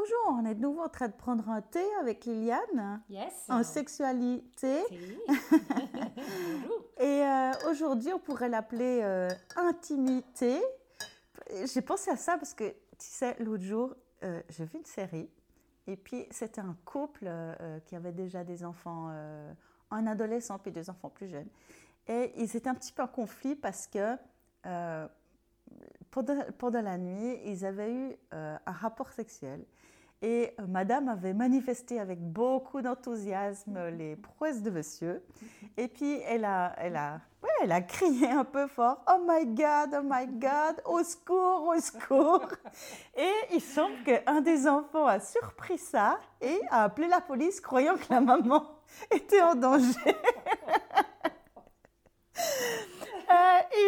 Bonjour, on est de nouveau en train de prendre un thé avec Liliane. Yes. En sexualité. Oui. Bonjour. Et aujourd'hui, on pourrait l'appeler intimité. J'ai pensé à ça parce que, tu sais, l'autre jour, j'ai vu une série. Et puis, c'était un couple qui avait déjà des enfants, un adolescent puis deux enfants plus jeunes. Et ils étaient un petit peu en conflit parce que pendant la nuit, ils avaient eu un rapport sexuel. Et madame avait manifesté avec beaucoup d'enthousiasme les prouesses de monsieur. Et puis, elle a crié un peu fort « Oh my God, oh my God, au secours, au secours !» Et il semble qu'un des enfants a surpris ça et a appelé la police croyant que la maman était en danger.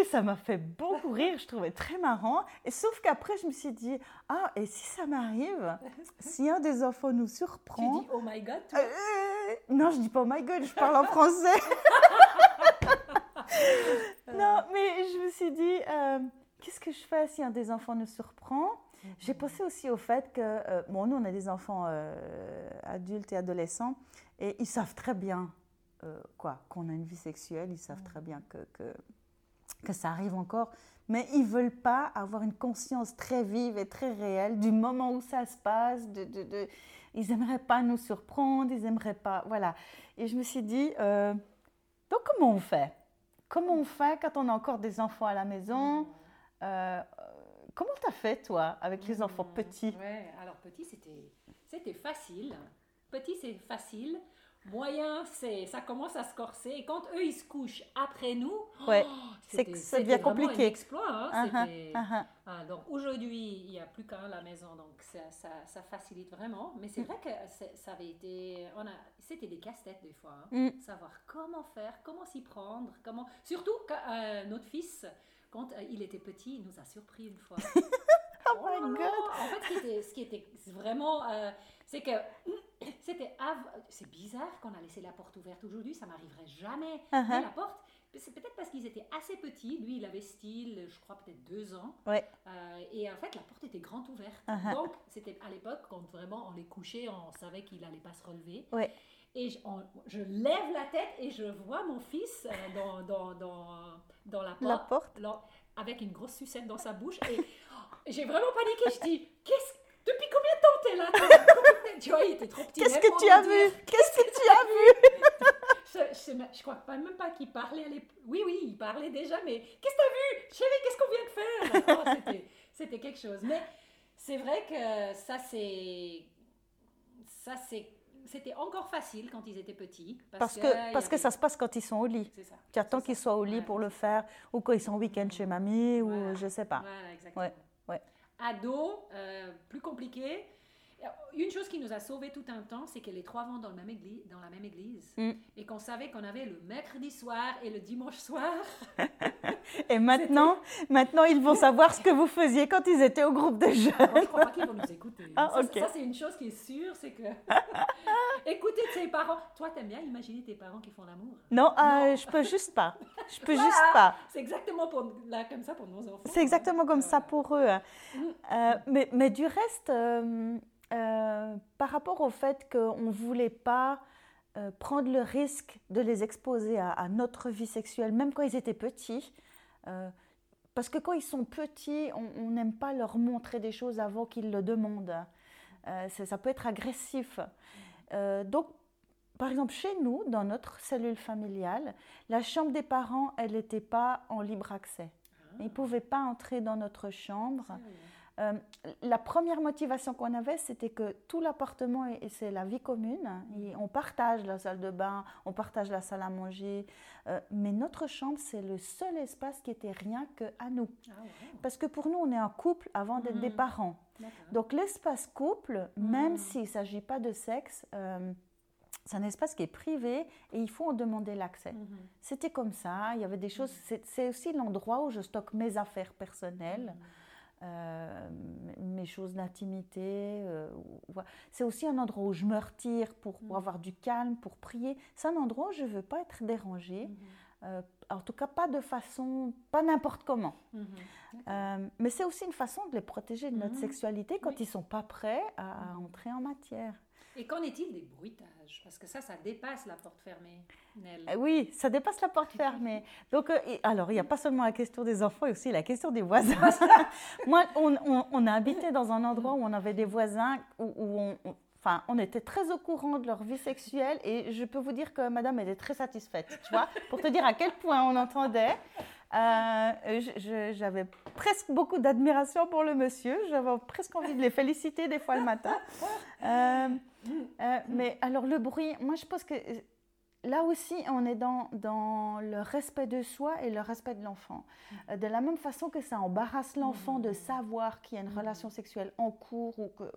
Et ça m'a fait beaucoup rire, je trouvais très marrant. Et sauf qu'après, je me suis dit, ah, et si ça m'arrive, si un des enfants nous surprend... Tu dis « Oh my God » toi ? Non, je dis pas « Oh my God », je parle en français. Non, mais je me suis dit, qu'est-ce que je fais si un des enfants nous surprend ? J'ai pensé aussi au fait que, bon, nous, on a des enfants adultes et adolescents, et ils savent très bien qu'on a une vie sexuelle, ils savent très bien que ça arrive encore, mais ils ne veulent pas avoir une conscience très vive et très réelle du moment où ça se passe. Ils n'aimeraient pas nous surprendre, ils n'aimeraient pas... Voilà. Et je me suis dit, donc comment on fait ? Comment on fait quand on a encore des enfants à la maison ? Comment tu as fait, toi, avec les enfants petits ? Oui, alors petit, c'était facile. Petit, c'est facile. Moyen, ça commence à se corser. Et quand eux, ils se couchent après nous, ça devient compliqué. C'était un exploit. Hein? Donc aujourd'hui, il n'y a plus qu'un à la maison, donc ça facilite vraiment. Mais c'est vrai que ça avait été... C'était des casse-têtes des fois. Hein? Savoir comment faire, comment s'y prendre. Surtout quand notre fils, quand il était petit, il nous a surpris une fois. Oh my God! En fait, ce qui était vraiment... c'est que... C'est bizarre qu'on a laissé la porte ouverte aujourd'hui, ça m'arriverait jamais. Mais la porte, c'est peut-être parce qu'ils étaient assez petits. Lui, il avait style, je crois, peut-être 2 ans. Ouais. Et en fait, la porte était grande ouverte. Donc, c'était à l'époque, quand vraiment on les couchait, on savait qu'il n'allait pas se relever. Ouais. Et je lève la tête et je vois mon fils dans la porte. Avec une grosse sucette dans sa bouche. Et j'ai vraiment paniqué. Je dis, depuis combien de temps t'es là? Tu vois, il était trop petit. Qu'est-ce que tu as vu? Je crois même pas qu'il parlait. Oui, il parlait déjà, mais qu'est-ce que t'as vu? Chérie, qu'est-ce qu'on vient de faire? Oh, c'était quelque chose. Mais c'est vrai que c'était encore facile quand ils étaient petits. Parce que ça se passe quand ils sont au lit. C'est ça. Tu attends qu'ils soient au lit pour le faire, ou quand ils sont au week-end chez mamie, ou je ne sais pas. Voilà, exactement. Ouais. Ado, plus compliqué. Une chose qui nous a sauvés tout un temps, c'est que les 3 vont dans la même église. Et qu'on savait qu'on avait le mercredi soir et le dimanche soir. Et maintenant, ils vont savoir ce que vous faisiez quand ils étaient au groupe de jeunes. Alors, je ne crois pas qu'ils vont nous écouter. Ah, okay. Ça, c'est une chose qui est sûre, c'est que... Écoutez tes parents. Toi, t'aimes bien imaginer tes parents qui font l'amour? Non. Je peux juste pas. C'est exactement comme ça pour nos enfants. C'est exactement comme ça pour eux. Mais du reste... par rapport au fait qu'on ne voulait pas prendre le risque de les exposer à notre vie sexuelle, même quand ils étaient petits. Parce que quand ils sont petits, on n'aime pas leur montrer des choses avant qu'ils le demandent. Ça peut être agressif. Donc, par exemple, chez nous, dans notre cellule familiale, la chambre des parents, elle n'était pas en libre accès. Ils ne pouvaient pas entrer dans notre chambre. La première motivation qu'on avait, c'était que tout l'appartement, c'est la vie commune. Et on partage la salle de bain, on partage la salle à manger. Mais notre chambre, c'est le seul espace qui était rien qu'à nous. Ah ouais. Parce que pour nous, on est un couple avant d'être des parents. D'accord. Donc l'espace couple, même s'il ne s'agit pas de sexe, c'est un espace qui est privé et il faut en demander l'accès. C'était comme ça, il y avait des choses... C'est aussi l'endroit où je stocke mes affaires personnelles. Mes choses d'intimité. C'est aussi un endroit où je me retire pour avoir du calme, pour prier. C'est un endroit où je ne veux pas être dérangée en tout cas pas de façon, pas n'importe comment. Mm-hmm. Mais c'est aussi une façon de les protéger de notre sexualité quand ils ne sont pas prêts à entrer en matière. Et qu'en est-il des bruitages? Parce que ça dépasse la porte fermée, Nel. Oui, ça dépasse la porte fermée. Donc, alors, il n'y a pas seulement la question des enfants, il y a aussi la question des voisins. Moi, on a habité dans un endroit où on avait des voisins, où on était très au courant de leur vie sexuelle. Et je peux vous dire que madame était très satisfaite, tu vois, pour te dire à quel point on entendait. J'avais presque beaucoup d'admiration pour le monsieur. J'avais presque envie de les féliciter des fois le matin. Mais alors le bruit, moi je pense que là aussi on est dans le respect de soi et le respect de l'enfant. De la même façon que ça embarrasse l'enfant de savoir qu'il y a une relation sexuelle en cours ou que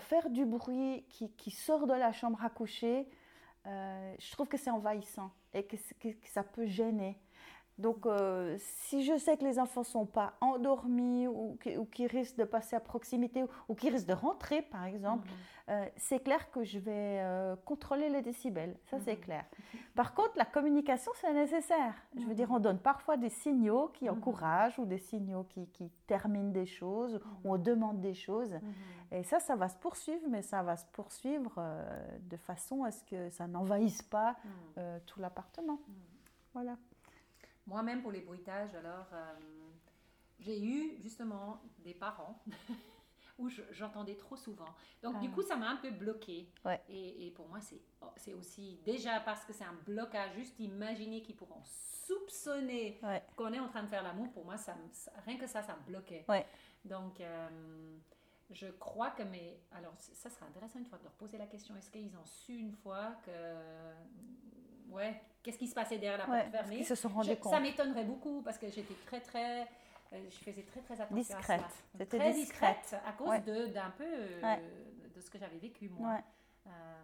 faire du bruit qui sort de la chambre à coucher, je trouve que c'est envahissant et que ça peut gêner. Donc, si je sais que les enfants ne sont pas endormis ou qu'ils risquent de passer à proximité ou qu'ils risquent de rentrer, par exemple, c'est clair que je vais contrôler les décibels. Ça, c'est clair. Par contre, la communication, c'est nécessaire. Je veux dire, on donne parfois des signaux qui encouragent ou des signaux qui terminent des choses ou on demande des choses. Et ça va se poursuivre, mais ça va se poursuivre de façon à ce que ça n'envahisse pas tout l'appartement. Voilà. Moi-même, pour les bruitages, alors, j'ai eu justement des parents où j'entendais trop souvent. Donc, du coup, ça m'a un peu bloquée. Ouais. Et pour moi, c'est aussi déjà parce que c'est un blocage. Juste imaginer qu'ils pourront soupçonner qu'on est en train de faire l'amour. Pour moi, rien que ça me bloquait. Ouais. Donc, je crois que alors, ça sera intéressant une fois de leur poser la question. Est-ce qu'ils ont su une fois que... Ouais... Qu'est-ce qui se passait derrière la porte fermée? Ils se sont rendus compte. Ça m'étonnerait beaucoup parce que j'étais je faisais très très attention discrète. À ça. C'était très discrète à cause d'un peu de ce que j'avais vécu moi.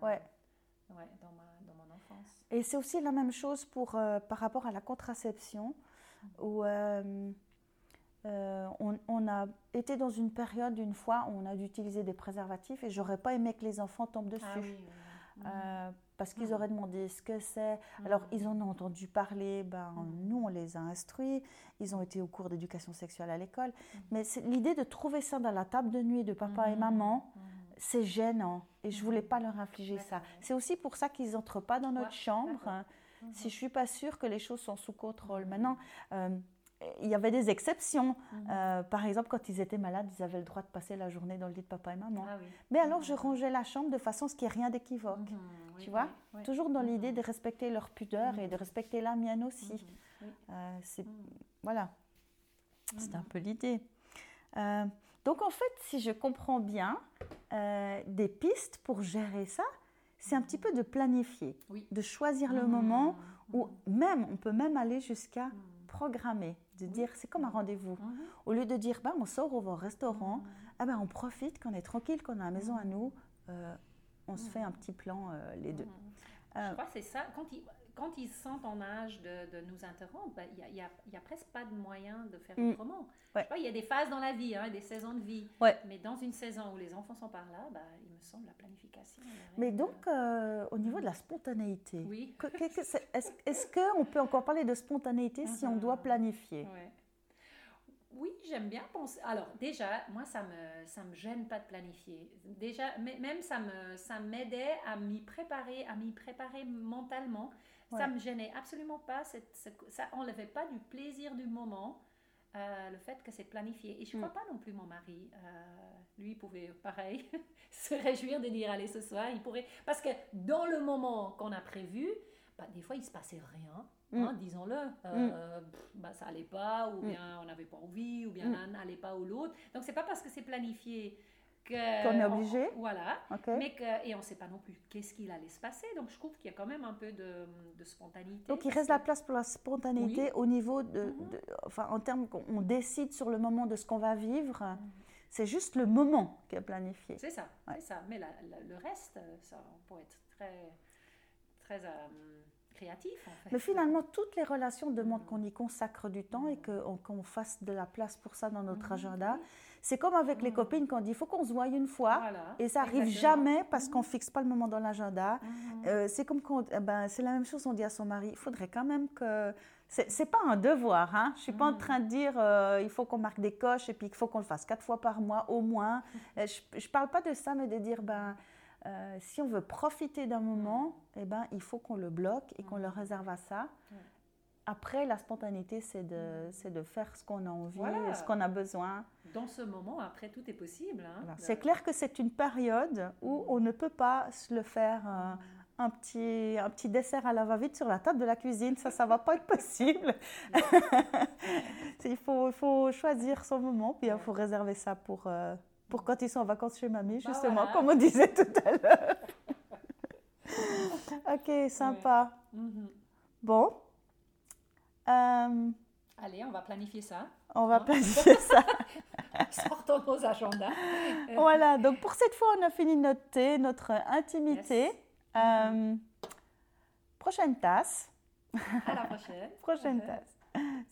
Dans mon enfance. Et c'est aussi la même chose par rapport à la contraception où on a été dans une période une fois où on a dû utiliser des préservatifs et j'aurais pas aimé que les enfants tombent dessus. Ah, oui, parce qu'ils auraient demandé ce que c'est. Alors, ils en ont entendu parler. Nous, on les a instruits. Ils ont été au cours d'éducation sexuelle à l'école. Mais l'idée de trouver ça dans la table de nuit de papa et maman, c'est gênant. Et je ne voulais pas leur infliger ça. C'est aussi pour ça qu'ils n'entrent pas dans notre chambre. Hein, si je ne suis pas sûre que les choses sont sous contrôle. Maintenant, il y avait des exceptions. Par exemple, quand ils étaient malades, ils avaient le droit de passer la journée dans le lit de papa et maman. Ah, oui. Mais alors, je rangeais la chambre de façon à ce qu'il n'y ait rien d'équivoque. Tu vois, toujours dans l'idée de respecter leur pudeur et de respecter la mienne aussi. Voilà, c'est un peu l'idée. Donc, en fait, si je comprends bien, des pistes pour gérer ça, c'est un petit peu de planifier, de choisir le moment où même, on peut même aller jusqu'à programmer. De dire, c'est comme un rendez-vous. Au lieu de dire, on sort, on va au restaurant, on profite, qu'on est tranquille, qu'on a la maison à nous, on se fait un petit plan les deux. Je crois que c'est ça. Quand ils sont en âge de nous interrompre, il n'y a presque pas de moyen de faire autrement. Ouais. Je crois qu'il y a des phases dans la vie, des saisons de vie. Ouais. Mais dans une saison où les enfants sont par là, il me semble la planification. Mais donc, au niveau de la spontanéité, est-ce qu'on peut encore parler de spontanéité si on doit planifier? Oui, j'aime bien penser. Alors déjà, moi, ça me gêne pas de planifier. Déjà, même ça m'aidait à m'y préparer mentalement. Ouais. Ça me gênait absolument pas. Ça enlevait pas du plaisir du moment le fait que c'est planifié. Et je crois pas non plus mon mari. Lui pouvait pareil se réjouir de dire allez ce soir. Il pourrait parce que dans le moment qu'on a prévu, des fois il se passait rien. Hein, disons-le, ça n'allait pas, ou bien on n'avait pas envie, ou bien l'un n'allait pas ou l'autre. Donc, ce n'est pas parce que c'est planifié qu'on est obligé. Voilà. Okay. Et on ne sait pas non plus qu'est-ce qu'il allait se passer. Donc, je trouve qu'il y a quand même un peu de spontanéité. Donc, il reste la place pour la spontanéité au niveau en termes qu'on décide sur le moment de ce qu'on va vivre. C'est juste le moment qui est planifié. C'est ça, c'est ça. Mais le reste, ça, on pourrait être très... très créatif, en fait. Mais finalement, toutes les relations demandent qu'on y consacre du temps et qu'on fasse de la place pour ça dans notre agenda. C'est comme avec les copines qu'on dit, il faut qu'on se voie une fois, voilà, et ça n'arrive jamais parce qu'on ne fixe pas le moment dans l'agenda. C'est comme quand, c'est la même chose, on dit à son mari, il faudrait quand même que... C'est pas un devoir, hein. Je suis pas en train de dire il faut qu'on marque des coches et puis qu'il faut qu'on le fasse 4 fois par mois au moins. Je parle pas de ça, mais de dire si on veut profiter d'un moment, il faut qu'on le bloque et qu'on le réserve à ça. Après, la spontanéité, c'est de faire ce qu'on a envie, ce qu'on a besoin. Dans ce moment, après, tout est possible. Hein, voilà. C'est clair que c'est une période où on ne peut pas se le faire. Un petit dessert à la va-vite sur la table de la cuisine, ça ne va pas être possible. Il faut choisir son moment, puis il faut réserver ça pour quand ils sont en vacances chez mamie, justement, comme on disait tout à l'heure. Ok, sympa. Ouais. Bon. Allez, on va planifier ça. Sortons nos agendas. Voilà, donc pour cette fois, on a fini notre thé, notre intimité. Yes. Prochaine tasse. À la prochaine. Prochaine tasse.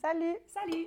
Salut. Salut.